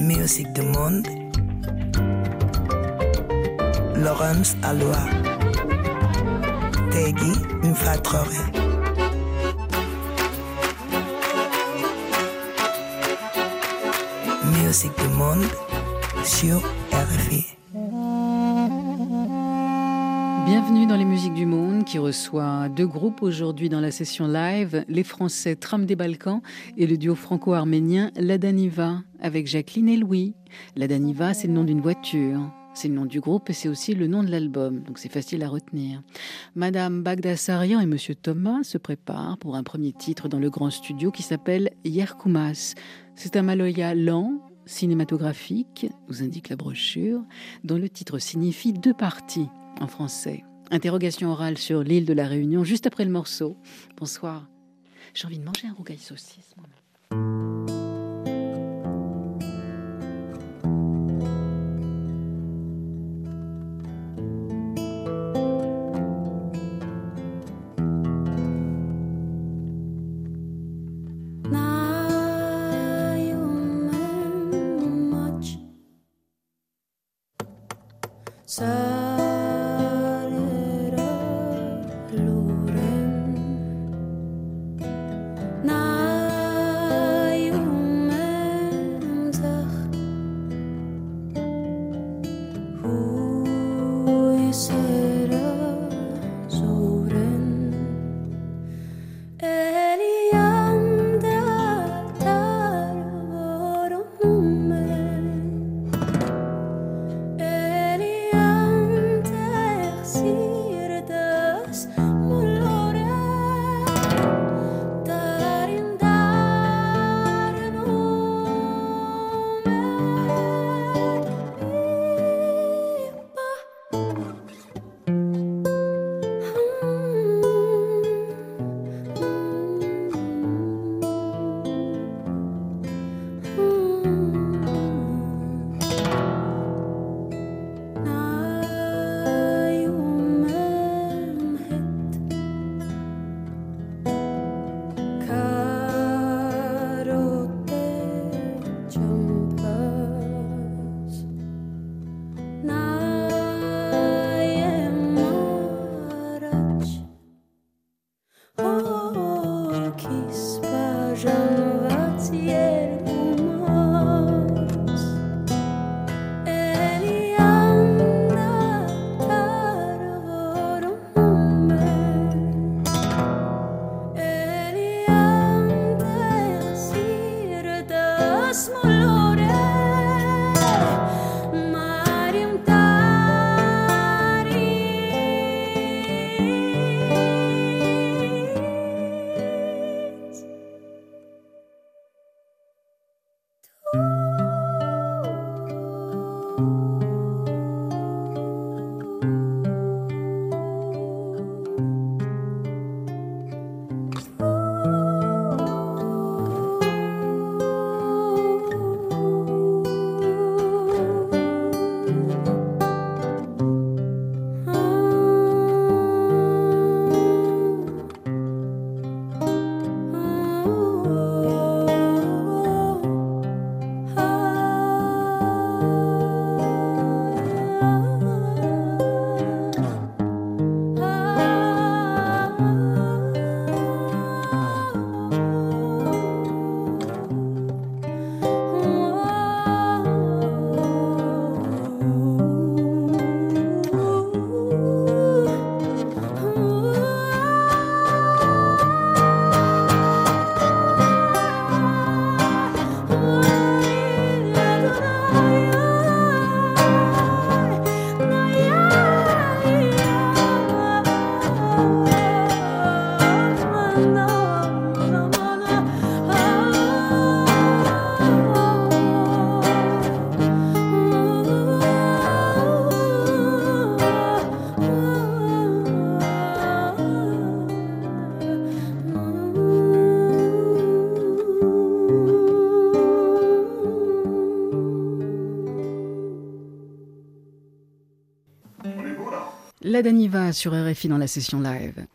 Music du Monde, Laurence Aloua, Tegui Mfatrore. Musique du monde sur RFI. Bienvenue dans les Musiques du Monde qui reçoit deux groupes aujourd'hui dans la session live, les Français Tram des Balkans et le duo franco-arménien Ladaniva avec Jaklin et Louis. Ladaniva, c'est le nom d'une voiture. C'est le nom du groupe et c'est aussi le nom de l'album, donc c'est facile à retenir. Madame Baghdasaryan et Monsieur Thomas se préparent pour un premier titre dans le grand studio qui s'appelle Yerkouma. C'est un Maloya lent, cinématographique, nous indique la brochure, dont le titre signifie deux parties en français. Interrogation orale sur l'île de la Réunion, juste après le morceau. Bonsoir. J'ai envie de manger un rougail saucisse, moi. Ladaniva sur RFI dans la session live.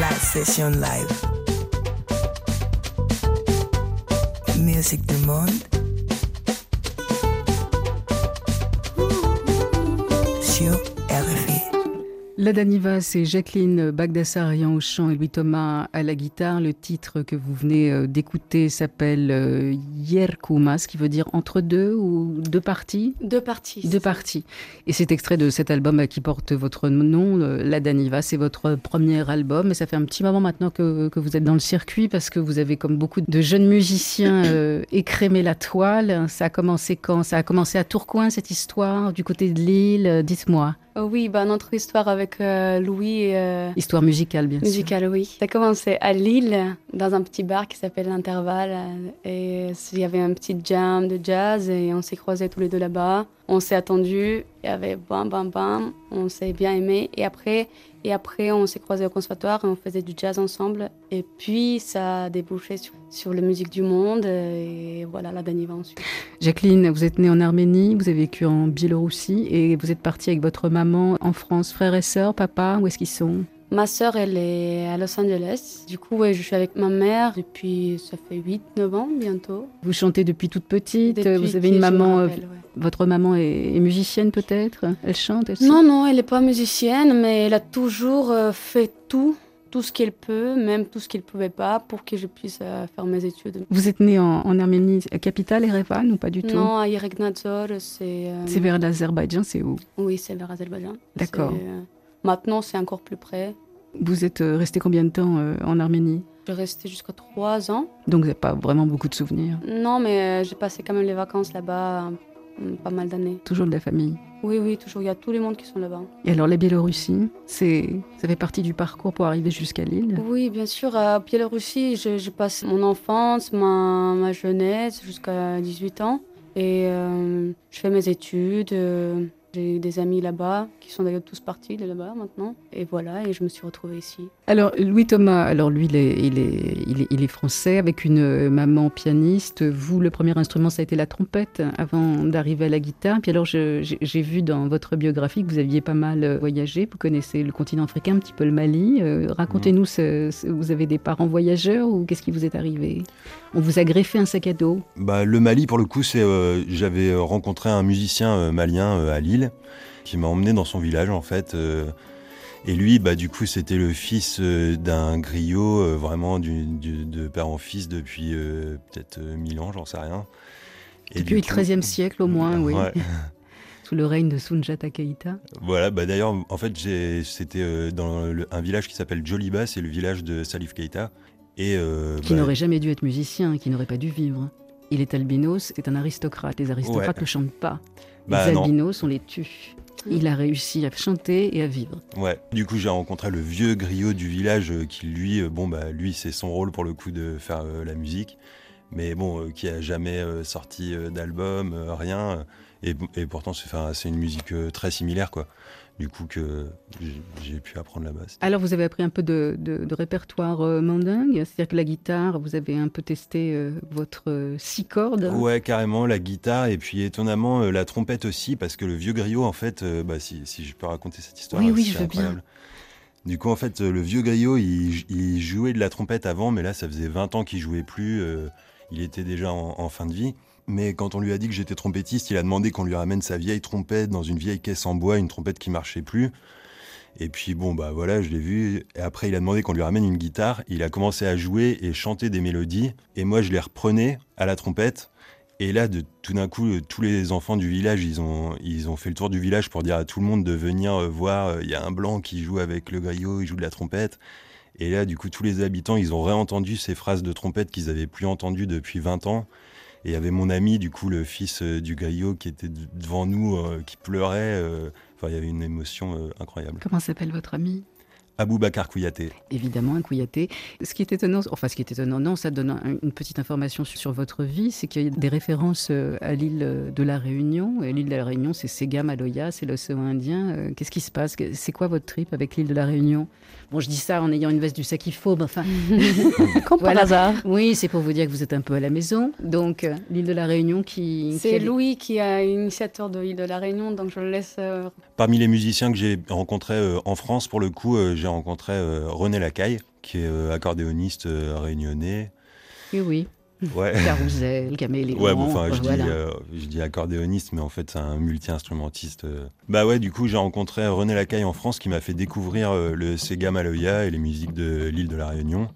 La session live. Musique du monde Ladaniva, c'est Jaklin Baghdasaryan au chant et Louis Thomas à la guitare. Le titre que vous venez d'écouter s'appelle Yerkouma, ce qui veut dire entre deux ou deux parties. Deux parties. Deux parties. Et c'est extrait de cet album qui porte votre nom, Ladaniva. C'est votre premier album et ça fait un petit moment maintenant que vous êtes dans le circuit parce que vous avez, comme beaucoup de jeunes musiciens, écrémé la toile. Ça a commencé quand? Ça a commencé à Tourcoing, cette histoire, du côté de Lille. Dites-moi. Oui, notre histoire avec Louis. Histoire musicale, bien sûr. Musicale, oui. Ça a commencé à Lille, dans un petit bar qui s'appelle l'Intervalle. Et il y avait un petit jam de jazz et on s'est croisés tous les deux là-bas. On s'est attendus, il y avait bam, bam, bam. On s'est bien aimés. Et après, on s'est croisés au conservatoire et on faisait du jazz ensemble. Et puis, ça a débouché sur la musique du monde. Et voilà, Ladaniva ensuite. Jaklin, vous êtes née en Arménie, vous avez vécu en Biélorussie et vous êtes partie avec votre maman en France. Frères et sœurs, papa, où est-ce qu'ils sont? Ma sœur, elle est à Los Angeles. Du coup, ouais, je suis avec ma mère depuis, ça fait 8-9 ans bientôt. Vous chantez depuis toute petite? Vous avez une maman... Rappelle, ouais. Votre maman est musicienne peut-être? Elle chante? Non, elle n'est pas musicienne, mais elle a toujours fait tout ce qu'elle peut, même tout ce qu'elle ne pouvait pas, pour que je puisse faire mes études. Vous êtes née en Arménie, capitale, Erevan, ou pas du tout? Non, à Yeriknadzor, c'est... C'est vers l'Azerbaïdjan, c'est où? Oui, c'est vers l'Azerbaïdjan. D'accord. Maintenant, c'est encore plus près. Vous êtes restée combien de temps en Arménie? Je suis restée jusqu'à 3 ans. Donc, vous n'avez pas vraiment beaucoup de souvenirs? Non, mais j'ai passé quand même les vacances là-bas, pas mal d'années. Toujours de la famille? Oui, toujours. Il y a tous les mondes qui sont là-bas. Et alors, la Biélorussie, ça fait partie du parcours pour arriver jusqu'à Lille? Oui, bien sûr. À Biélorussie, j'ai passé mon enfance, ma jeunesse, jusqu'à 18 ans. Et je fais mes études. J'ai des amis là-bas, qui sont d'ailleurs tous partis de là-bas maintenant. Et voilà, et je me suis retrouvée ici. Alors, Louis Thomas, lui, il est français, avec une maman pianiste. Vous, le premier instrument, ça a été la trompette, avant d'arriver à la guitare. Puis alors, j'ai vu dans votre biographie que vous aviez pas mal voyagé. Vous connaissez le continent africain, un petit peu le Mali. Racontez-nous, vous avez des parents voyageurs ou qu'est-ce qui vous est arrivé? On vous a greffé un sac à dos? Le Mali, pour le coup, j'avais rencontré un musicien malien à Lille, qui m'a emmené dans son village en fait. Et lui, du coup, c'était le fils d'un griot, vraiment de père en fils depuis peut-être 1000 ans, j'en sais rien. Et depuis le XIIIe siècle au moins, oui. Ouais. Sous le règne de Sunjata Keïta. Voilà, d'ailleurs, en fait, c'était dans un village qui s'appelle Joliba, c'est le village de Salif Keïta. Et, qui n'aurait jamais dû être musicien, qui n'aurait pas dû vivre. Il est albinos, c'est un aristocrate. Les aristocrates ne chantent pas. Les albinos, on les tue. Il a réussi à chanter et à vivre. Ouais. Du coup, j'ai rencontré le vieux griot du village qui, lui, c'est son rôle pour le coup de faire la musique. Mais qui a jamais sorti d'album, rien. Et pourtant, c'est une musique très similaire, quoi. Du coup, que j'ai pu apprendre là-bas. Alors, vous avez appris un peu de répertoire mandingue, c'est-à-dire que la guitare, vous avez un peu testé votre 6 cordes. Ouais, carrément, la guitare, et puis étonnamment, la trompette aussi, parce que le vieux griot, en fait, si je peux raconter cette histoire, c'est incroyable. Bien. Du coup, en fait, le vieux griot, il jouait de la trompette avant, mais là, ça faisait 20 ans qu'il ne jouait plus, il était déjà en fin de vie. Mais quand on lui a dit que j'étais trompettiste, il a demandé qu'on lui ramène sa vieille trompette dans une vieille caisse en bois, une trompette qui marchait plus. Et puis voilà, je l'ai vu. Et après, il a demandé qu'on lui ramène une guitare. Il a commencé à jouer et chanter des mélodies. Et moi, je les reprenais à la trompette. Et là, tout d'un coup, tous les enfants du village, ils ont fait le tour du village pour dire à tout le monde de venir voir. Il y a un blanc qui joue avec le griot, il joue de la trompette. Et là, du coup, tous les habitants, ils ont réentendu ces phrases de trompette qu'ils n'avaient plus entendues depuis 20 ans. Et il y avait mon ami, du coup, le fils du griot qui était devant nous, qui pleurait. Enfin, il y avait une émotion incroyable. Comment s'appelle votre ami? Abou Bakar Kouyaté. Évidemment, un Kouyaté. Ce qui est étonnant, ça donne une petite information sur votre vie, c'est qu'il y a des références à l'île de la Réunion. Et l'île de la Réunion, c'est Sega, Maloya, c'est l'océan Indien. Qu'est-ce qui se passe? C'est quoi votre trip avec l'île de la Réunion? Je dis ça en ayant une veste du sac qu'il faut, comme par hasard. Oui, c'est pour vous dire que vous êtes un peu à la maison. Donc, l'île de la Réunion qui... C'est Louis qui est initiateur de l'île de la Réunion, donc je le laisse... Parmi les musiciens que j'ai rencontrés en France, pour le coup, j'ai rencontré René Lacaille, qui est accordéoniste réunionnais. Oui. ouais. Carousel, caméléon. Ouais, bon, enfin, je dis accordéoniste, mais en fait, c'est un multi-instrumentiste. Bah ouais, du coup, j'ai rencontré René Lacaille en France, qui m'a fait découvrir le Sega Maloya et les musiques de l'île de la Réunion.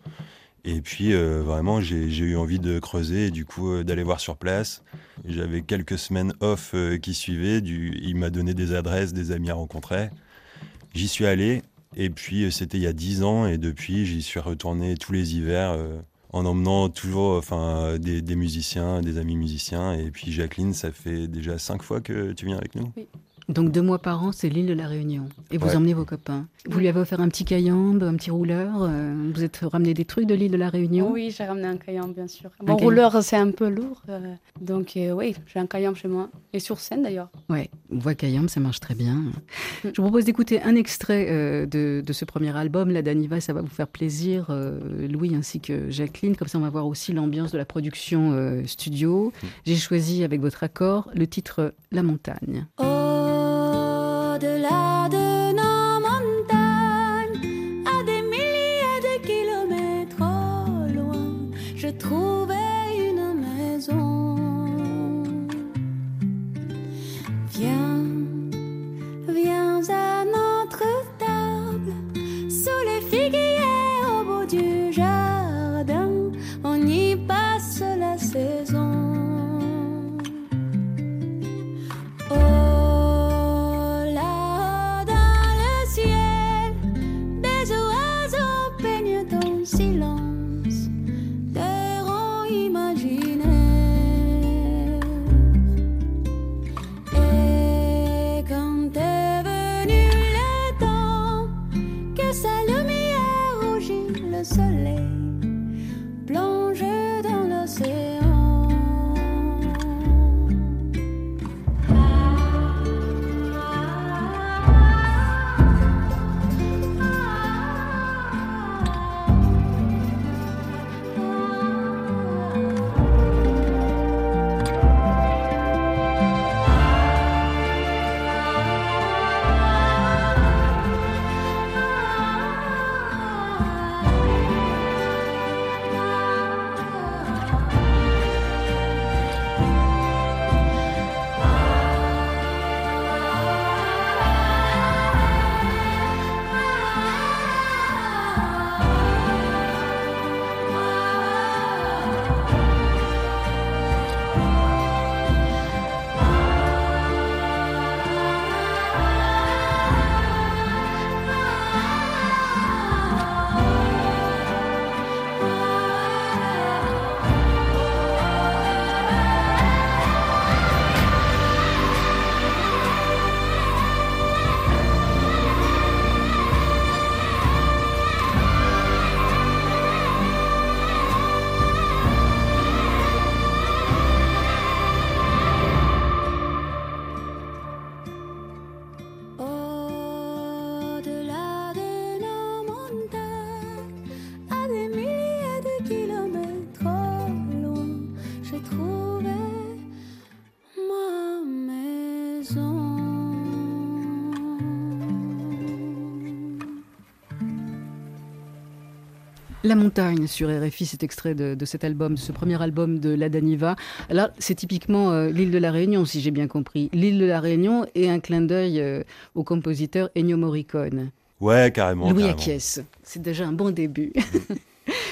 Et puis, vraiment, j'ai eu envie de creuser et du coup, d'aller voir sur place. J'avais quelques semaines off qui suivaient. Il m'a donné des adresses, des amis à rencontrer. J'y suis allé. Et puis, c'était il y a 10 ans. Et depuis, j'y suis retourné tous les hivers en emmenant toujours des musiciens, des amis musiciens. Et puis, Jaklin, ça fait déjà 5 fois que tu viens avec nous. Oui. Donc 2 mois par an, c'est l'île de la Réunion. Et vous emmenez vos copains. Vous lui avez offert un petit Cayambe, un petit rouleur. Vous êtes ramené des trucs de l'île de la Réunion. Oui, j'ai ramené un Cayambe, bien sûr. Bon, rouleur, c'est un peu lourd. Donc oui, j'ai un Cayambe chez moi. Et sur scène, d'ailleurs. Oui, on voit Cayambe, ça marche très bien. Je vous propose d'écouter un extrait de ce premier album, Ladaniva, ça va vous faire plaisir, Louis ainsi que Jaklin. Comme ça, on va voir aussi l'ambiance de la production studio. J'ai choisi, avec votre accord, le titre « La montagne ». Au-delà de nos montagnes, à des milliers de kilomètres au loin, je trouvais une maison. Viens, viens à notre table, sous les figuiers au bout du jardin, on y passe la saison. La montagne sur RFI, cet extrait de cet album, ce premier album de Ladaniva. Alors, c'est typiquement l'île de la Réunion, si j'ai bien compris. L'île de la Réunion et un clin d'œil au compositeur Ennio Morricone. Ouais, carrément. Louis acquiesce. C'est déjà un bon début.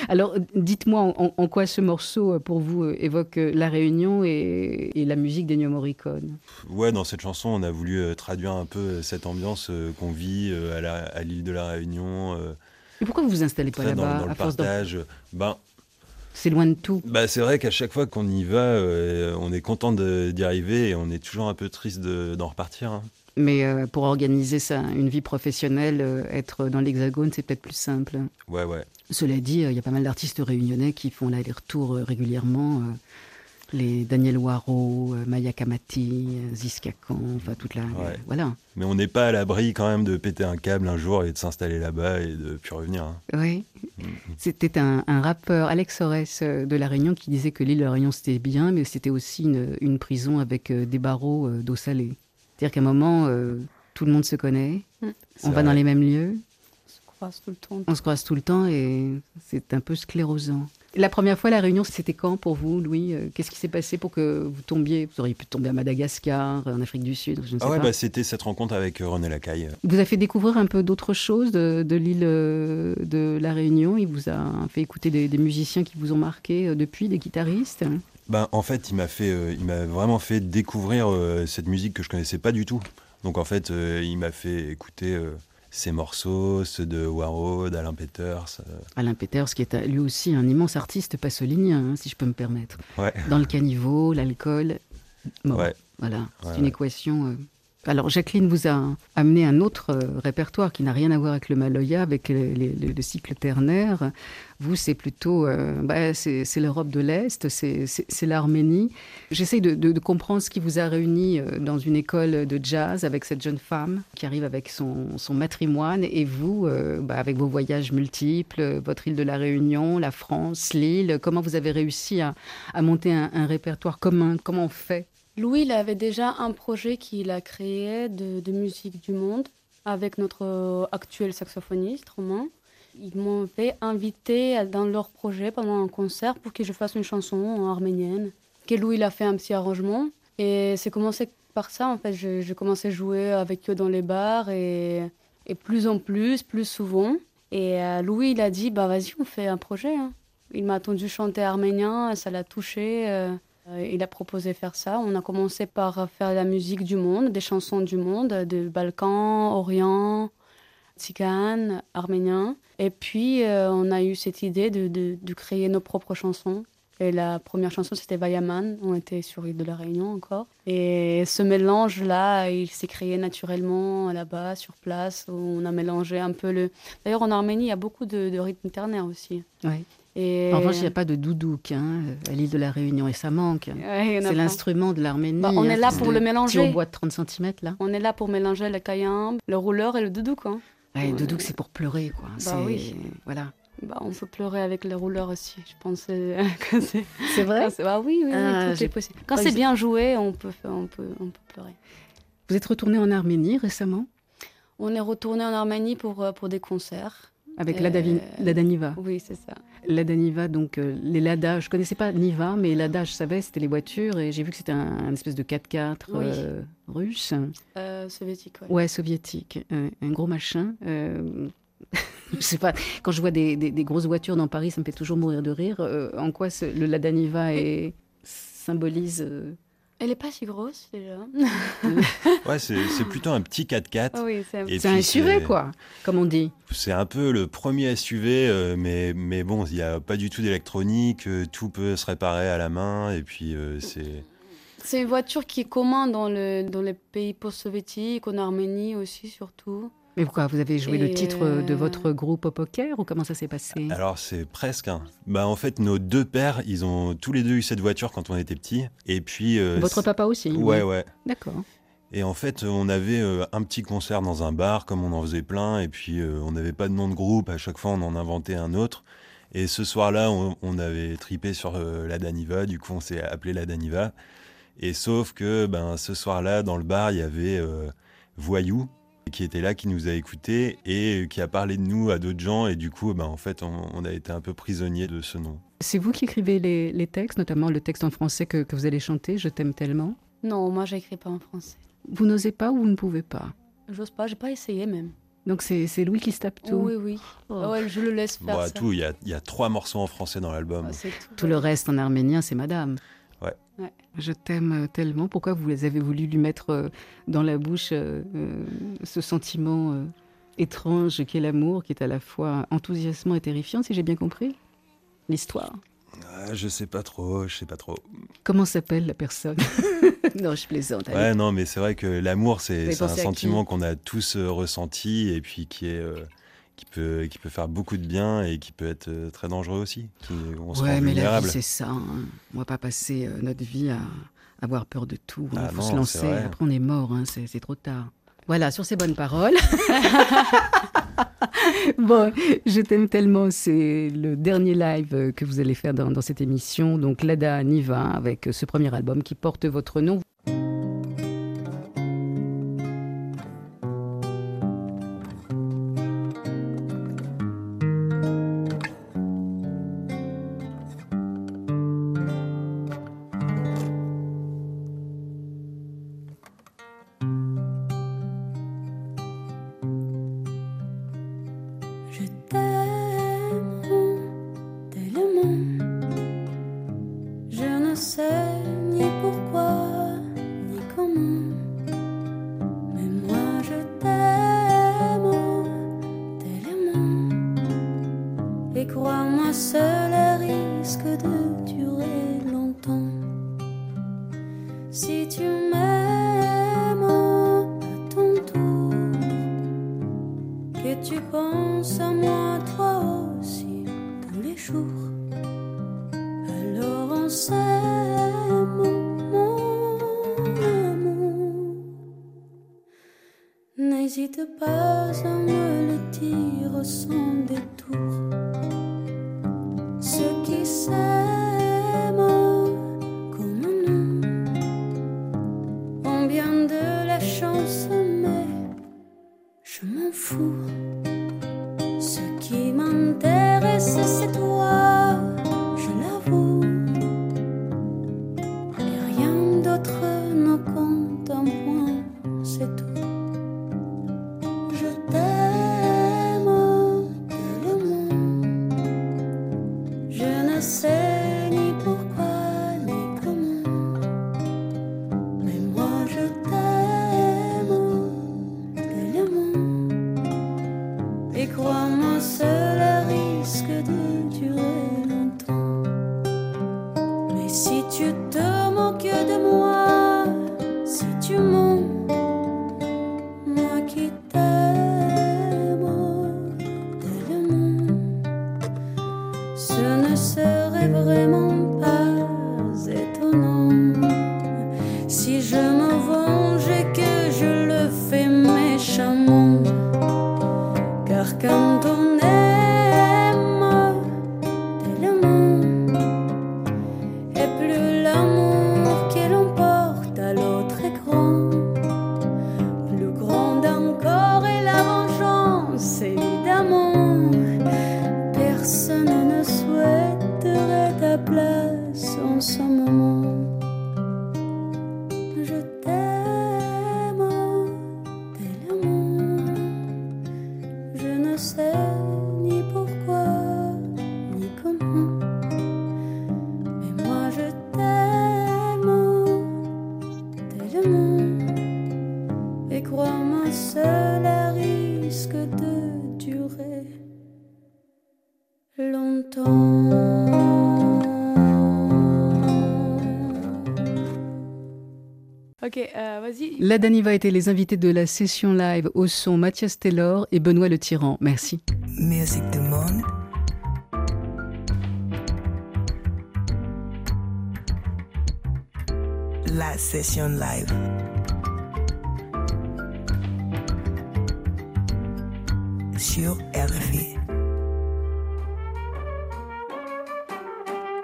Alors, dites-moi en quoi ce morceau, pour vous, évoque la Réunion et la musique d'Ennio Morricone. Ouais, dans cette chanson, on a voulu traduire un peu cette ambiance qu'on vit à l'île de la Réunion. Et pourquoi vous vous installez pas là-bas dans le partage, c'est loin de tout. C'est vrai qu'à chaque fois qu'on y va, on est content d'y arriver et on est toujours un peu triste d'en repartir. Mais pour organiser ça, une vie professionnelle, être dans l'Hexagone, c'est peut-être plus simple. Ouais. Cela dit, il y a pas mal d'artistes réunionnais qui font l'aller-retour régulièrement. Les Daniel Waro, Maya Kamati, Ziska Khan, toute la... Ouais. Voilà. Mais on n'est pas à l'abri quand même de péter un câble un jour et de s'installer là-bas et de plus revenir. Oui. C'était un rappeur, Alex Sorès de La Réunion, qui disait que l'île de La Réunion c'était bien, mais c'était aussi une prison avec des barreaux d'eau salée. C'est-à-dire qu'à un moment, tout le monde se connaît, on va dans les mêmes lieux. On se croise tout le temps. Et c'est un peu sclérosant. La première fois, la réunion, c'était quand pour vous, Louis? Qu'est-ce qui s'est passé pour que vous tombiez? Vous auriez pu tomber à Madagascar, en Afrique du Sud, je ne sais pas. Bah, c'était cette rencontre avec René Lacaille. Vous a fait découvrir un peu d'autres choses de l'île de la Réunion. Il vous a fait écouter des musiciens qui vous ont marqué depuis, des guitaristes. Ben, en fait, il m'a vraiment fait découvrir cette musique que je ne connaissais pas du tout. Donc en fait, il m'a fait écouter... ces morceaux, ceux de Warhol, d'Alain Peters. Alain Peters, qui est lui aussi un immense artiste pasolinien, hein, si je peux me permettre. Ouais. Dans le caniveau, l'alcool. Bon, ouais. Voilà, ouais, c'est une équation. Alors, Jaklin vous a amené un autre répertoire qui n'a rien à voir avec le Maloya, avec le cycle ternaire. Vous, c'est plutôt... c'est l'Europe de l'Est, c'est l'Arménie. J'essaye de comprendre ce qui vous a réuni dans une école de jazz avec cette jeune femme qui arrive avec son matrimoine et vous, avec vos voyages multiples, votre île de la Réunion, la France, Lille. Comment vous avez réussi à monter un répertoire commun? Comment on fait? Louis, il avait déjà un projet qu'il a créé de musique du monde avec notre actuel saxophoniste, Romain. Ils m'ont fait inviter dans leur projet pendant un concert pour que je fasse une chanson arménienne. Que Louis, il a fait un petit arrangement. Et c'est commencé par ça, en fait. J'ai commencé à jouer avec eux dans les bars et plus en plus, plus souvent. Et Louis, il a dit, bah vas-y, on fait un projet. Hein. Il m'a entendu chanter arménien, ça l'a touché. Il a proposé faire ça. On a commencé par faire la musique du monde, des chansons du monde, des Balkans, Orient, Tziganes, Arméniens. Et puis, on a eu cette idée de créer nos propres chansons. Et la première chanson, c'était Vayaman. On était sur l'île de la Réunion encore. Et ce mélange-là, il s'est créé naturellement là-bas, sur place. Où on a mélangé un peu le... D'ailleurs, en Arménie, il y a beaucoup de rythmes ternaires aussi. Oui. Et... En revanche, il n'y a pas de doudouk hein, à l'île de la Réunion et ça manque. Ouais, c'est l'instrument de l'Arménie. Bah, on est là pour le mélanger. Si on boit de 30 cm, là. On est là pour mélanger le cayambe, le rouleur et le doudouk. Hein. Ouais, le doudouk, c'est pour pleurer. Quoi. Bah, c'est... Oui. Voilà. Bah, on peut pleurer avec le rouleur aussi. Je pense que c'est... C'est vrai? Bah, oui, tout est possible. Quand c'est bien joué, on peut pleurer. Vous êtes retourné en Arménie récemment? On est retourné en Arménie pour des concerts. Avec Ladaniva. Oui, c'est ça. Ladaniva, donc les Lada. Je ne connaissais pas Niva, mais Lada, je savais, c'était les voitures. Et j'ai vu que c'était un espèce de 4x4 russe. Soviétique, oui. Ouais, soviétique. Un gros machin. Je ne sais pas. Quand je vois des grosses voitures dans Paris, ça me fait toujours mourir de rire. En quoi le Ladaniva symbolise... Elle n'est pas si grosse, déjà. Ouais, c'est plutôt un petit 4x4. Oh oui, c'est un SUV, quoi, comme on dit. C'est un peu le premier SUV, mais bon, il n'y a pas du tout d'électronique, tout peut se réparer à la main, et puis c'est... C'est une voiture qui est commune dans les pays post-soviétiques, en Arménie aussi, surtout. Mais pourquoi? Vous avez joué le titre de votre groupe au poker ou comment ça s'est passé? Alors c'est presque un... Bah, en fait nos deux pères, ils ont tous les deux eu cette voiture quand on était petits. Et puis... Votre papa aussi? Ouais. D'accord. Et en fait on avait un petit concert dans un bar comme on en faisait plein. Et puis on n'avait pas de nom de groupe, à chaque fois on en inventait un autre. Et ce soir-là on avait tripé sur Ladaniva, du coup on s'est appelé Ladaniva. Et sauf que ce soir-là dans le bar il y avait Voyou qui était là, qui nous a écoutés et qui a parlé de nous à d'autres gens. Et du coup, en fait, on a été un peu prisonniers de ce nom. C'est vous qui écrivez les textes, notamment le texte en français que vous allez chanter, « Je t'aime tellement ». Non, moi, je n'écris pas en français. Vous n'osez pas ou vous ne pouvez pas? J'ose pas, je n'ai pas essayé même. Donc c'est Louis qui se tape tout? Oui. Ouais, je le laisse faire ça. Tout, il y a 3 morceaux en français dans l'album. Tout le reste en arménien, c'est madame. Ouais. Je t'aime tellement. Pourquoi vous avez voulu lui mettre dans la bouche ce sentiment étrange qu'est l'amour, qui est à la fois enthousiasmant et terrifiant, si j'ai bien compris l'histoire? Je sais pas trop. Comment s'appelle la personne? Non, je plaisante. Allez. Ouais, non, mais c'est vrai que l'amour, c'est un sentiment qu'on a tous ressenti et puis qui est... Qui peut faire beaucoup de bien et qui peut être très dangereux aussi. Mais la vie, c'est ça. Hein. On ne va pas passer notre vie à avoir peur de tout. Il faut se lancer. Après, on est mort. Hein. C'est trop tard. Voilà, sur ces bonnes paroles. Bon, je t'aime tellement. C'est le dernier live que vous allez faire dans cette émission. Donc, Lada Niva avec ce premier album qui porte votre nom. Si tu m'aimes à ton tour, que tu penses à moi toi aussi tous les jours, alors on s'aime mon amour. N'hésite pas à me le dire sans détour. Ceux qui s'aiment chance, mais je m'en fous. Ce qui m'intéresse, c'est toi, je l'avoue. Et rien d'autre ne compte, un point, c'est tout. Je t'aime tellement. Je ne sais ni pourquoi ni comment, mais moi je t'aime. Crois-moi, cela risque de durer longtemps. Mais si tu te moques de moi, si tu mens, moi qui t'aime tellement, ce ne serait vraiment pas étonnant si je me venge et que je le fais méchamment. Car quand on aime tellement, et plus l'amour qui l'emporte à l'autre est grand, plus grande encore est la vengeance, évidemment. Personne ne souhaiterait ta place en ce moment. Je t'aime tellement. Je ne sais ni pourquoi, ni comment, mais moi je t'aime tellement, et crois-moi, cela risque de durer longtemps. Ok, vas-y. Ladaniva était les invités de la session live au son Mathias Taylor et Benoît Le Tyran. Merci. Musique du monde. La session live. Sur RFI.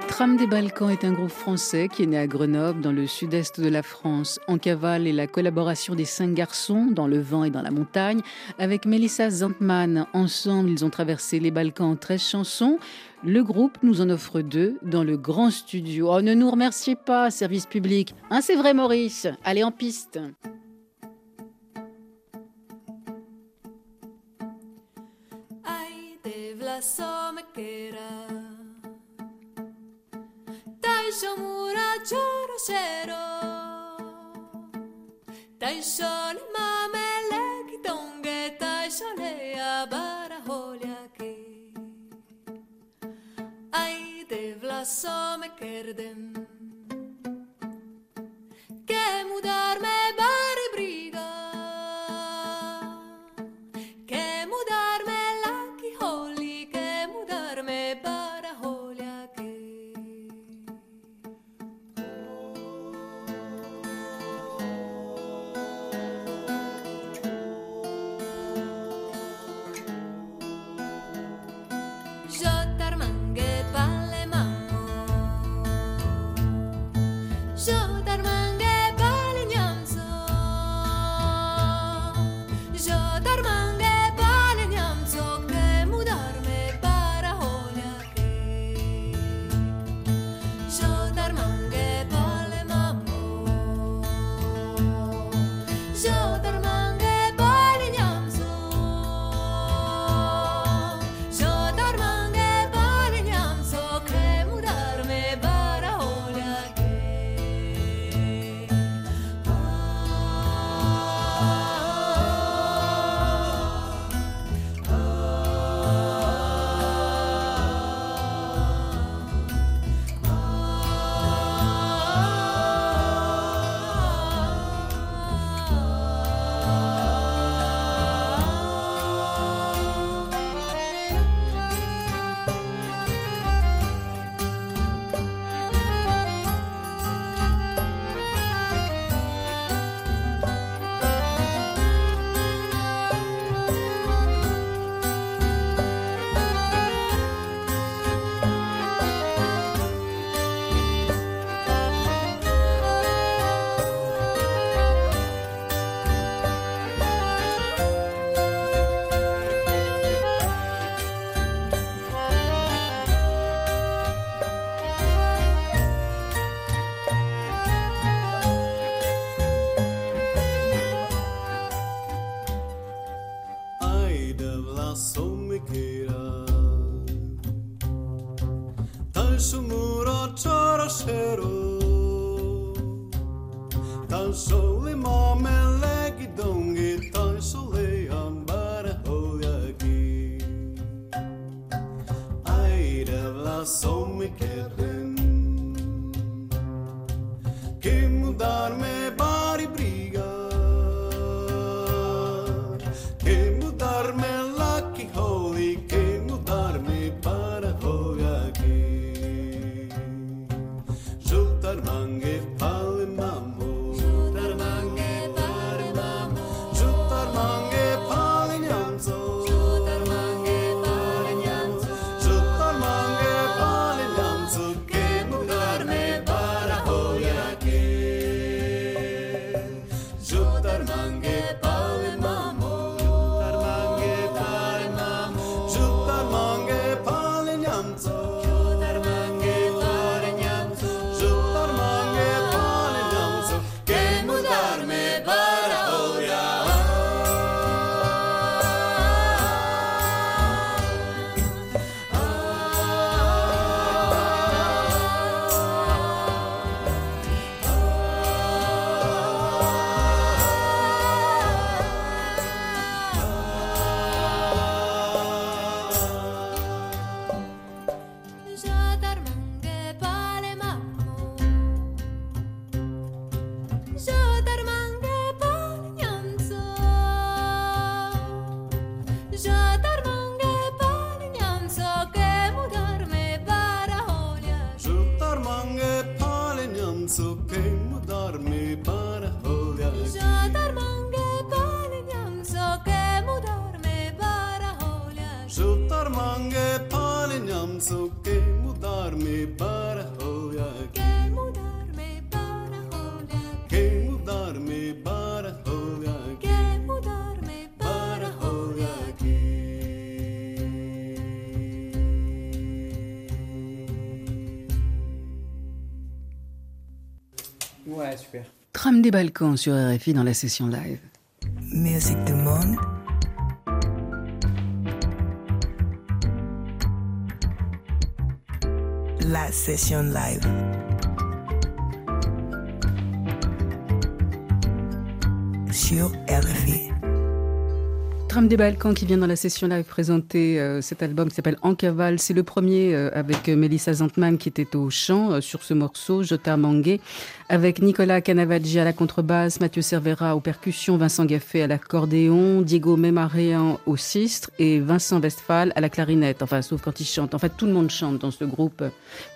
Tram des Balkans est un groupe français qui est né à Grenoble, dans le sud-est de la France. En cavale est la collaboration des 5 garçons, dans le vent et dans la montagne, avec Mélissa Zantman. Ensemble, ils ont traversé les Balkans en 13 chansons. Le groupe nous en offre 2 dans le grand studio. Oh, ne nous remerciez pas, service public. Hein, c'est vrai, Maurice ? Allez, en piste. Taisho muracho roshero, taisho le mamele kitonge, taisho le abaraholyaki. Ay de vlaso me kerdem, que mudarme bari briga, que mudarme laki holi, que mudarme baraholyaki. Yo tarmangue vale mamón. Ouais, super. Tram des Balkans sur RFI dans la session live. Musique du monde. La session live. Sur RFI. Tram des Balkans qui vient dans la session live présenter cet album qui s'appelle En cavale. C'est le premier avec Mélissa Zantman qui était au chant sur ce morceau, Jota Mangué, avec Nicolas Canavaggi à la contrebasse, Mathieu Cervera aux percussions, Vincent Gaffé à l'accordéon, Diego Memaréan au cistre et Vincent Westphal à la clarinette, enfin sauf quand il chante. En fait, tout le monde chante dans ce groupe.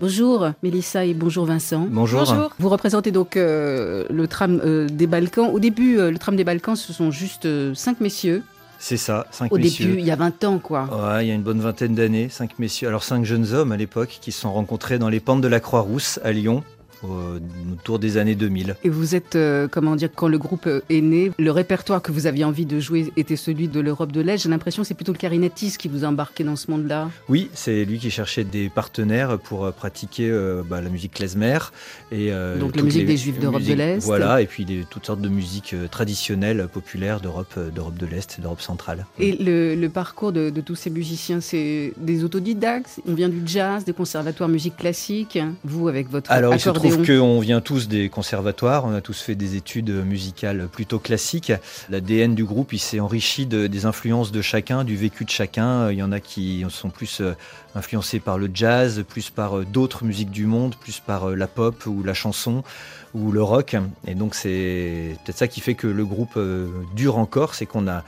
Bonjour Mélissa et bonjour Vincent. Bonjour. Bonjour. Vous représentez donc le Tram des Balkans. Au début, le Tram des Balkans, ce sont juste 5 messieurs. C'est ça, 5 messieurs. Au début, il y a 20 ans, quoi. Ouais, il y a une bonne vingtaine d'années, 5 messieurs. Alors, 5 jeunes hommes à l'époque qui se sont rencontrés dans les pentes de la Croix-Rousse à Lyon, autour des années 2000. Et vous êtes, quand le groupe est né, le répertoire que vous aviez envie de jouer était celui de l'Europe de l'Est. J'ai l'impression que c'est plutôt le clarinettiste qui vous a embarqué dans ce monde-là. Oui, c'est lui qui cherchait des partenaires pour pratiquer la musique klezmer. Donc la musique des Juifs d'Europe de l'Est. Voilà, et puis toutes sortes de musiques traditionnelles, populaires d'Europe de l'Est et d'Europe centrale. Et le parcours de tous ces musiciens, c'est des autodidactes. On vient du jazz, des conservatoires musique classique. Vous, avec votre accordéon. Je trouve qu'on vient tous des conservatoires, on a tous fait des études musicales plutôt classiques. L'ADN du groupe, il s'est enrichi des influences de chacun, du vécu de chacun. Il y en a qui sont plus influencés par le jazz, plus par d'autres musiques du monde, plus par la pop ou la chanson ou le rock. Et donc c'est peut-être ça qui fait que le groupe dure encore, c'est qu'on a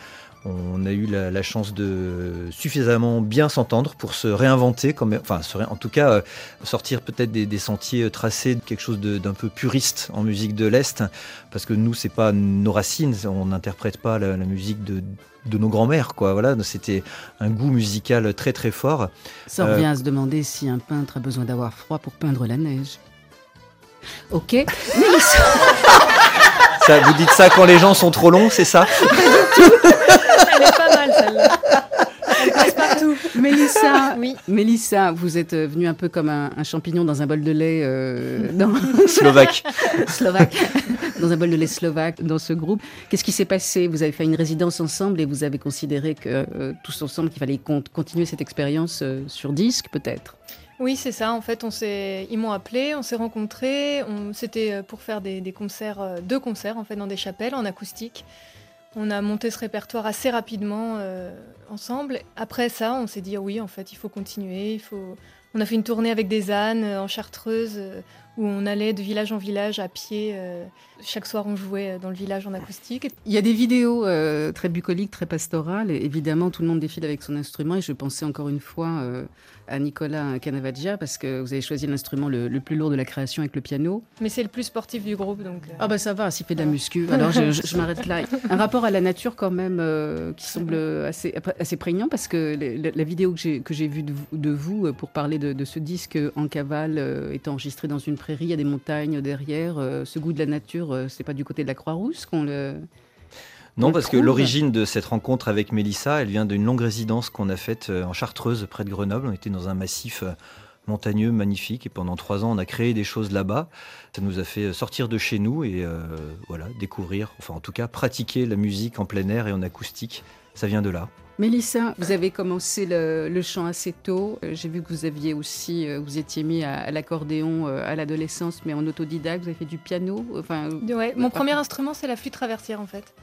eu la chance de suffisamment bien s'entendre pour se réinventer, sortir peut-être des sentiers tracés, quelque chose d'un peu puriste en musique de l'Est, parce que nous, c'est pas nos racines, on n'interprète pas la musique de nos grands-mères, quoi. Voilà, c'était un goût musical très très fort. Ça revient à se demander si un peintre a besoin d'avoir froid pour peindre la neige. Ok, mais ça, vous dites ça quand les gens sont trop longs, c'est ça? Elle est pas mal celle-là. Elle passe partout. Mélissa, oui. Mélissa, vous êtes venue un peu comme un champignon dans un bol de lait slovaque. Dans un bol de lait slovaque, dans ce groupe. Qu'est-ce qui s'est passé? Vous avez fait une résidence ensemble et vous avez considéré que tous ensemble qu'il fallait continuer cette expérience sur disque peut-être? Oui, c'est ça. En fait, ils m'ont appelé, on s'est rencontrés. C'était pour faire des concerts, deux concerts en fait dans des chapelles en acoustique. On a monté ce répertoire assez rapidement ensemble. Après ça, on s'est dit oui, en fait, il faut continuer. On a fait une tournée avec des ânes en Chartreuse où on allait de village en village à pied. Chaque soir, on jouait dans le village en acoustique. Il y a des vidéos très bucoliques, très pastorales. Et évidemment, tout le monde défile avec son instrument. Et je pensais encore une fois à Nicolas Canavaggi parce que vous avez choisi l'instrument le plus lourd de la création avec le piano. Mais c'est le plus sportif du groupe. Donc, Ah bah ça va, s'il fait de la muscu. Alors je m'arrête là. Un rapport à la nature quand même qui semble assez prégnant parce que la vidéo que j'ai vue de vous pour parler de ce disque En cavale est enregistrée dans une prairie, il y a des montagnes derrière. Ce goût de la nature, c'est pas du côté de la Croix-Rousse qu'on le... Non, parce que l'origine de cette rencontre avec Mélissa, elle vient d'une longue résidence qu'on a faite en Chartreuse, près de Grenoble. On était dans un massif montagneux, magnifique. Et pendant 3 ans, on a créé des choses là-bas. Ça nous a fait sortir de chez nous et voilà, découvrir, enfin en tout cas, pratiquer la musique en plein air et en acoustique. Ça vient de là. Mélissa, vous avez commencé le chant assez tôt. J'ai vu que vous aviez aussi, vous étiez mis à l'accordéon à l'adolescence, mais en autodidacte. Vous avez fait du piano. Enfin, ouais, mon premier instrument, c'est la flûte traversière en fait.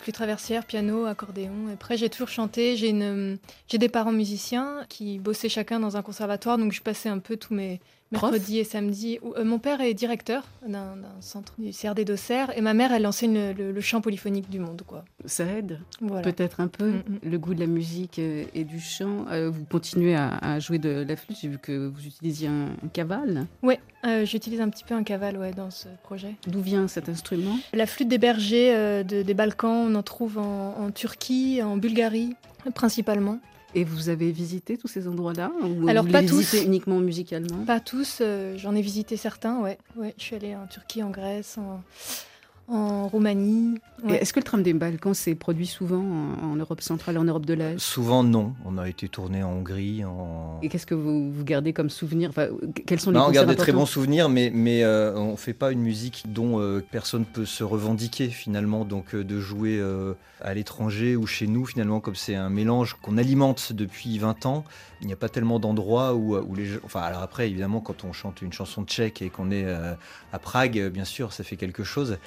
Flûte traversière, piano, accordéon. Et après, j'ai toujours chanté. J'ai des parents musiciens qui bossaient chacun dans un conservatoire, donc je passais un peu tous mes mercredis et samedis. Mon père est directeur d'un centre du CRD d'Auxerre et ma mère, elle enseigne le chant polyphonique du monde. Quoi. Ça aide voilà. Peut-être un peu le goût de la musique et du chant. Vous continuez à jouer de la flûte. J'ai vu que vous utilisiez un kaval. Oui, j'utilise un petit peu un kaval dans ce projet. D'où vient cet instrument? La flûte des bergers des Balkans, on en trouve en Turquie, en Bulgarie principalement. Et vous avez visité tous ces endroits-là? Alors pas tous, uniquement musicalement. Pas tous, j'en ai visité certains, ouais. Je suis allée en Turquie, en Grèce, en Roumanie. Ouais. Est-ce que le Tram des Balkans s'est produit souvent en Europe centrale, en Europe de l'Est? Souvent non, on a été tourné en Hongrie. Et qu'est-ce que vous gardez comme souvenir? Enfin, quels sont les concerts? On garde des très bons souvenirs, mais on ne fait pas une musique dont personne ne peut se revendiquer finalement. Donc de jouer à l'étranger ou chez nous finalement, comme c'est un mélange qu'on alimente depuis 20 ans, il n'y a pas tellement d'endroits où les gens... Enfin, alors après évidemment quand on chante une chanson tchèque et qu'on est à Prague, bien sûr ça fait quelque chose.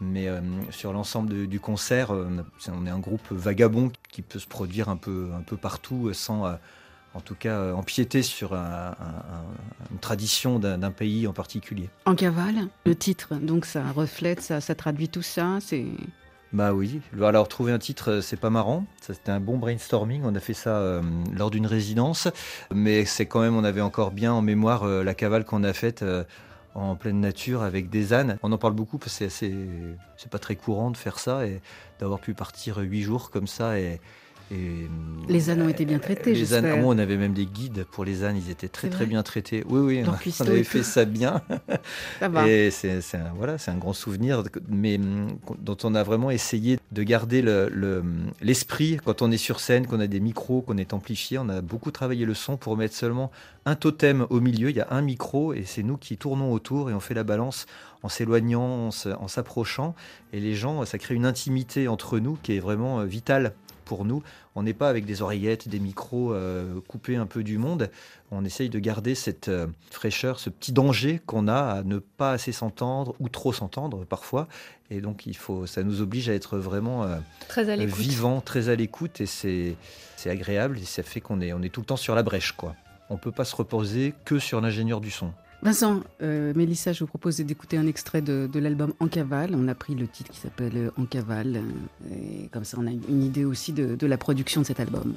Mais sur l'ensemble du concert, on est un groupe vagabond qui peut se produire un peu partout sans, en tout cas, empiéter sur une tradition d'un pays en particulier. En cavale, le titre, donc ça reflète, ça traduit tout ça. Bah oui, alors trouver un titre, c'est pas marrant. C'était un bon brainstorming, on a fait ça lors d'une résidence. Mais c'est quand même, on avait encore bien en mémoire la cavale qu'on a faite en pleine nature avec des ânes. On en parle beaucoup parce que c'est pas très courant de faire ça et d'avoir pu partir 8 jours comme ça et les ânes ont été bien traités. Les ânes, on avait même des guides pour les ânes, ils étaient très bien traités. Oui, on avait fait ça bien. Ça va. Et c'est un grand souvenir, mais dont on a vraiment essayé de garder l'esprit quand on est sur scène, qu'on a des micros, qu'on est amplifié. On a beaucoup travaillé le son pour mettre seulement un totem au milieu. Il y a un micro et c'est nous qui tournons autour et on fait la balance en s'éloignant, en s'approchant. Et les gens, ça crée une intimité entre nous qui est vraiment vitale. Pour nous, on n'est pas avec des oreillettes, des micros coupés un peu du monde. On essaye de garder cette fraîcheur, ce petit danger qu'on a à ne pas assez s'entendre ou trop s'entendre parfois. Et donc, ça nous oblige à être vraiment très à l'écoute. Vivant, très à l'écoute. Et c'est agréable et ça fait qu'on est tout le temps sur la brèche, quoi. On ne peut pas se reposer que sur l'ingénieur du son. Vincent, Mélissa, je vous propose d'écouter un extrait de l'album En cavale. On a pris le titre qui s'appelle En cavale. Et comme ça, on a une idée aussi de la production de cet album.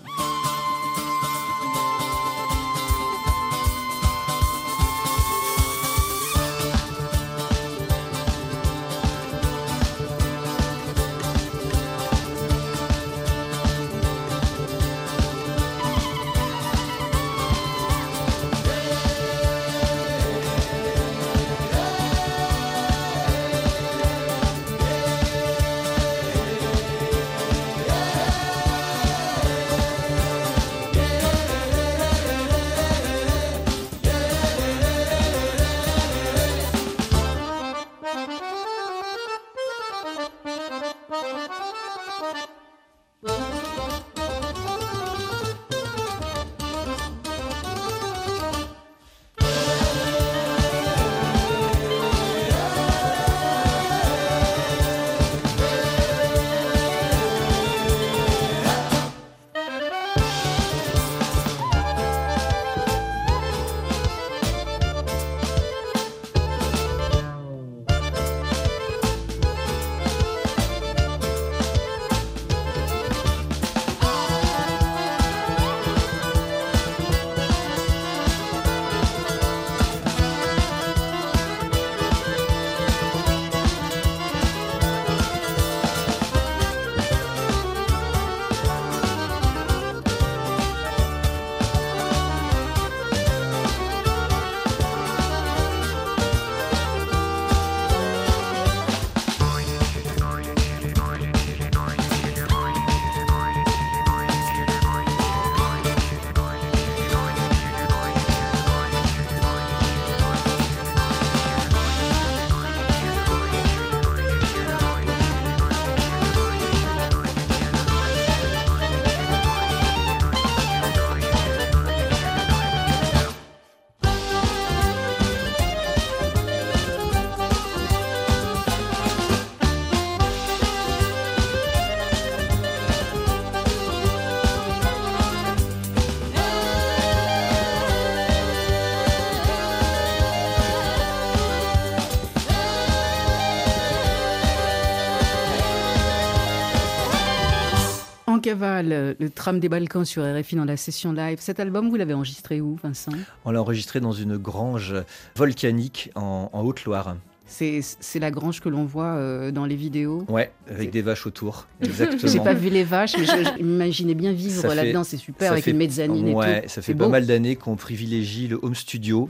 cavale, le tram des Balkans sur RFI dans la session live. Cet album, vous l'avez enregistré où, Vincent ? On l'a enregistré dans une grange volcanique en Haute-Loire. C'est la grange que l'on voit dans les vidéos. Ouais, avec des vaches autour. Exactement. J'ai pas vu les vaches, mais je m'imaginais bien vivre là-dedans. C'est super, avec une mezzanine et tout. Ça fait pas mal d'années qu'on privilégie le home studio.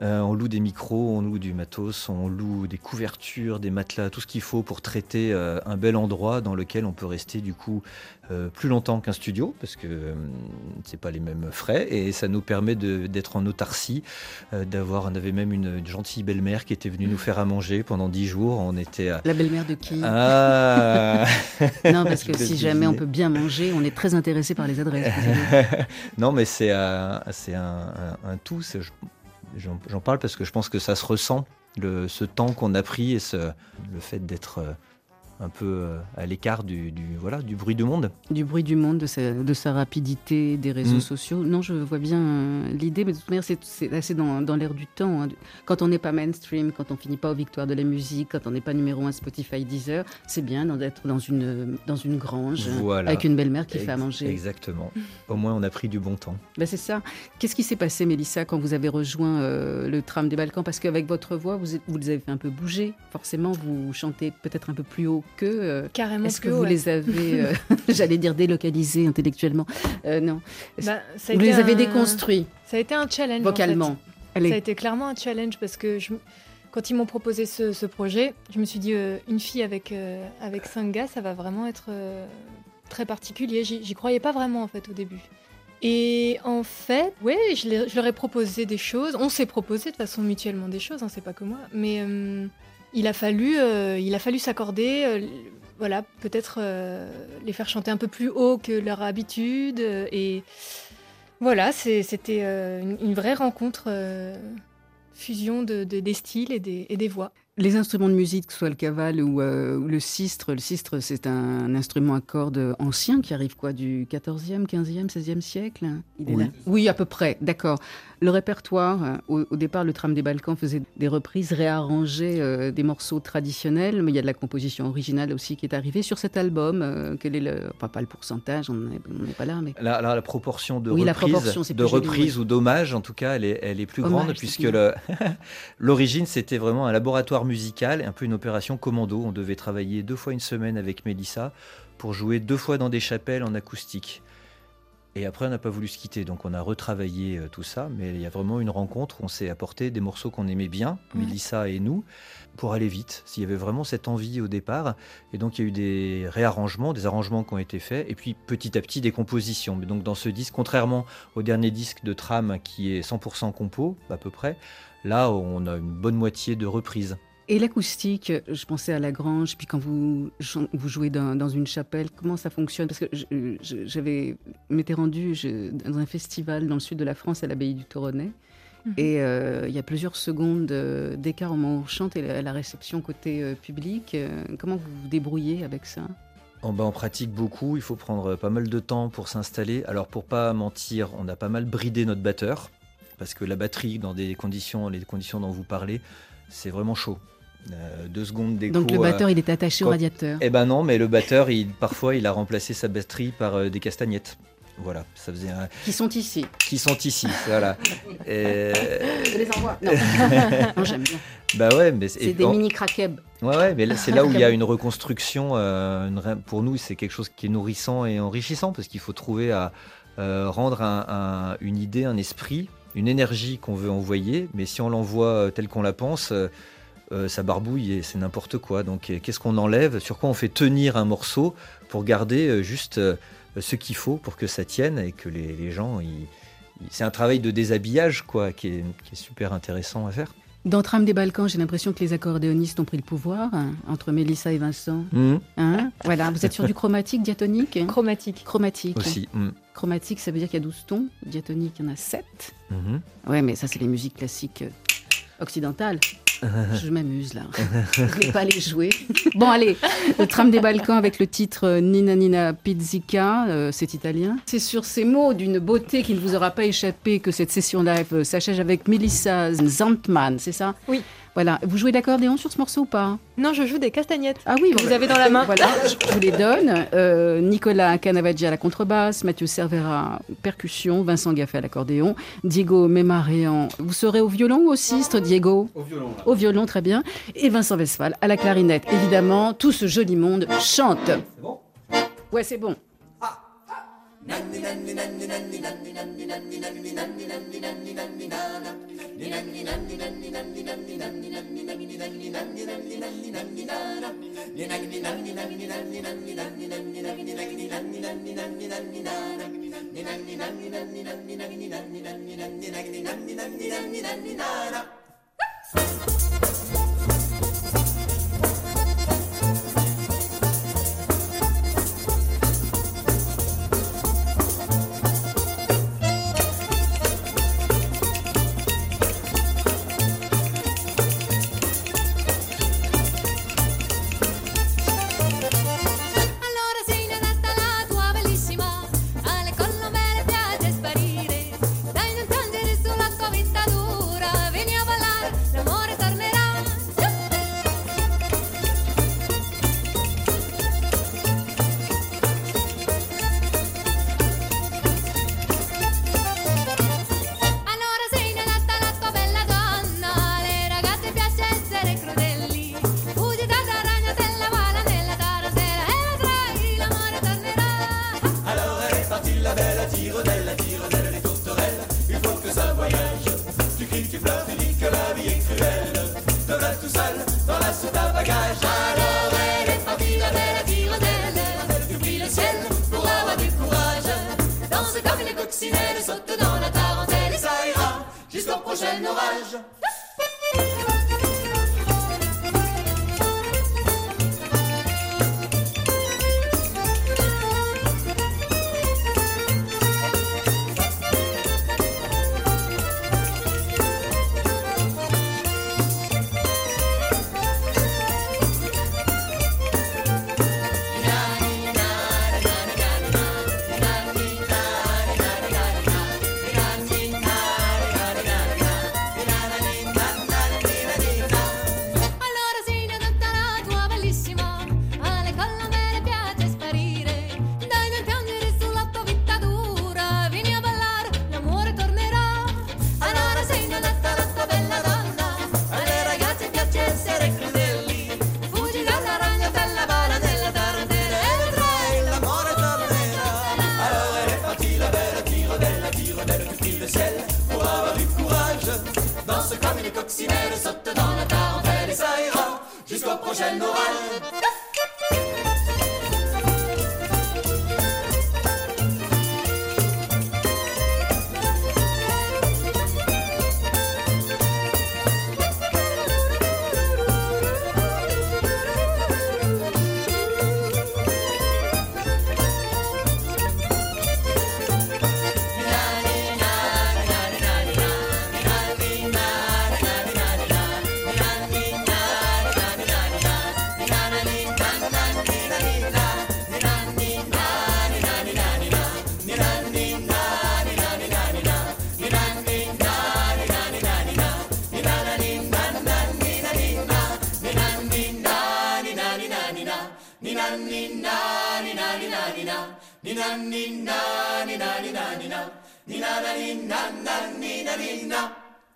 On loue des micros, on loue du matos, on loue des couvertures, des matelas, tout ce qu'il faut pour traiter un bel endroit dans lequel on peut rester du coup plus longtemps qu'un studio, parce que c'est pas les mêmes frais, et ça nous permet d'être en autarcie, on avait même une gentille belle-mère qui était venue nous faire à manger pendant 10 jours. On était à... La belle-mère de qui ? Ah. Non, parce que si jamais on peut bien manger, on est très intéressé par les adresses. Non, mais c'est un tout. J'en parle parce que je pense que ça se ressent, ce temps qu'on a pris et le fait d'être un peu à l'écart du bruit du monde. Du bruit du monde, de sa rapidité, des réseaux sociaux. Non, je vois bien l'idée, mais de toute manière, c'est assez dans l'air du temps. Hein. Quand on n'est pas mainstream, quand on ne finit pas aux victoires de la musique, quand on n'est pas numéro 1 Spotify, Deezer, c'est bien d'être dans une grange, voilà, avec une belle-mère qui fait à manger. Exactement. Au moins, on a pris du bon temps. Ben, c'est ça. Qu'est-ce qui s'est passé, Mélissa, quand vous avez rejoint le tram des Balkans ? Parce qu'avec votre voix, vous les avez fait un peu bouger. Forcément, vous chantez peut-être un peu plus haut. Carrément. Est-ce que vous les avez, j'allais dire délocalisés intellectuellement, non. Vous les avez déconstruits. Ça a été un challenge. Vocalement. En fait. Ça a été clairement un challenge parce que quand ils m'ont proposé ce projet, je me suis dit une fille avec 5 gars, ça va vraiment être très particulier. J'y croyais pas vraiment en fait au début. Et en fait, ouais, je leur ai proposé des choses. On s'est proposé de façon mutuellement des choses, hein, c'est pas que moi, mais. Il a fallu s'accorder, voilà, peut-être les faire chanter un peu plus haut que leur habitude. Et voilà, c'était une vraie rencontre, fusion des styles et des voix. Les instruments de musique, que ce soit le kaval ou le cistre. Le cistre, c'est un instrument à cordes ancien qui arrive quoi, du 14e, 15e, 16e siècle. Oui, à peu près, d'accord. Le répertoire, au départ, le tram des Balkans faisait des reprises, réarrangeait des morceaux traditionnels, mais il y a de la composition originale aussi qui est arrivée. Sur cet album, quel est pas le pourcentage, on n'est pas là, mais... La proportion de reprises ou d'hommages, en tout cas, elle est plus grande, puisque l'origine, c'était vraiment un laboratoire musical, un peu une opération commando. On devait travailler 2 fois une semaine avec Mélissa pour jouer 2 fois dans des chapelles en acoustique. Et après, on n'a pas voulu se quitter, donc on a retravaillé tout ça. Mais il y a vraiment une rencontre où on s'est apporté des morceaux qu'on aimait bien, Mélissa et nous, pour aller vite. Il y avait vraiment cette envie au départ. Et donc, il y a eu des réarrangements, des arrangements qui ont été faits. Et puis, petit à petit, des compositions. Mais donc, dans ce disque, contrairement au dernier disque de Tram, qui est 100% compo, à peu près, là, on a une bonne moitié de reprises. Et l'acoustique, je pensais à la grange, puis quand vous jouez dans une chapelle, comment ça fonctionne ? Parce que je m'étais rendue dans un festival dans le sud de la France, à l'abbaye du Toronnet, et il y a plusieurs secondes d'écart au moment où on chante et la réception côté public. Comment vous vous débrouillez avec ça ? On pratique beaucoup, il faut prendre pas mal de temps pour s'installer. Alors pour pas mentir, on a pas mal bridé notre batteur, parce que la batterie, dans les conditions dont vous parlez, c'est vraiment chaud. 2 secondes d'écho. Donc le batteur, il est attaché au radiateur. Eh ben non, mais le batteur, parfois, il a remplacé sa batterie par des castagnettes. Voilà, ça faisait un... Qui sont ici, voilà. Je les envoie. Non, non, j'aime bien. Bah ouais, mais c'est des mini craqueb. Ouais, mais là, c'est là où il y a une reconstruction. Pour nous, c'est quelque chose qui est nourrissant et enrichissant, parce qu'il faut trouver à rendre une idée, un esprit, une énergie qu'on veut envoyer, mais si on l'envoie telle qu'on la pense, ça barbouille et c'est n'importe quoi. Donc qu'est-ce qu'on enlève, sur quoi on fait tenir un morceau pour garder juste ce qu'il faut pour que ça tienne et que les gens... C'est un travail de déshabillage quoi, qui est super intéressant à faire. Dans Tram des Balkans, j'ai l'impression que les accordéonistes ont pris le pouvoir, hein, entre Mélissa et Vincent. Hein, voilà. Vous êtes sur du chromatique, diatonique ? Chromatique. Aussi. Chromatique, ça veut dire qu'il y a 12 tons. Diatonique, il y en a 7. Ouais, mais ça, c'est les musiques classiques occidentales. Je m'amuse, là. Je ne vais pas les jouer. Bon, allez, le Tram des Balkans avec le titre Nina Nina Pizzica, c'est italien. C'est sur ces mots d'une beauté qui ne vous aura pas échappé que cette session live s'achève avec Mélissa Zantman, c'est ça ? Oui. Voilà. Vous jouez d'accordéon sur ce morceau ou pas? Non, je joue des castagnettes. Ah oui, vous avez dans la main. Voilà, je vous les donne. Nicolas Canavaggi à la contrebasse, Mathieu Cervera percussion, Vincent Gaffé à l'accordéon, Diego Memaréan. Vous serez au violon ou au cistre, Diego? Au violon. Là. Au violon, très bien. Et Vincent Westphal à la clarinette. Évidemment, tout ce joli monde chante. C'est bon? Ouais, c'est bon.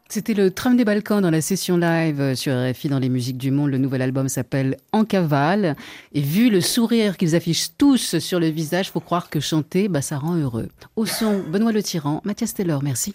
C'était le Tram des Balkans dans la session live sur RFI dans les musiques du monde. Le nouvel album s'appelle En cavale. Et vu le sourire qu'ils affichent tous sur le visage, faut croire que chanter, bah, ça rend heureux. Au son, Benoît Le Tyran, Mathias Taylor, merci.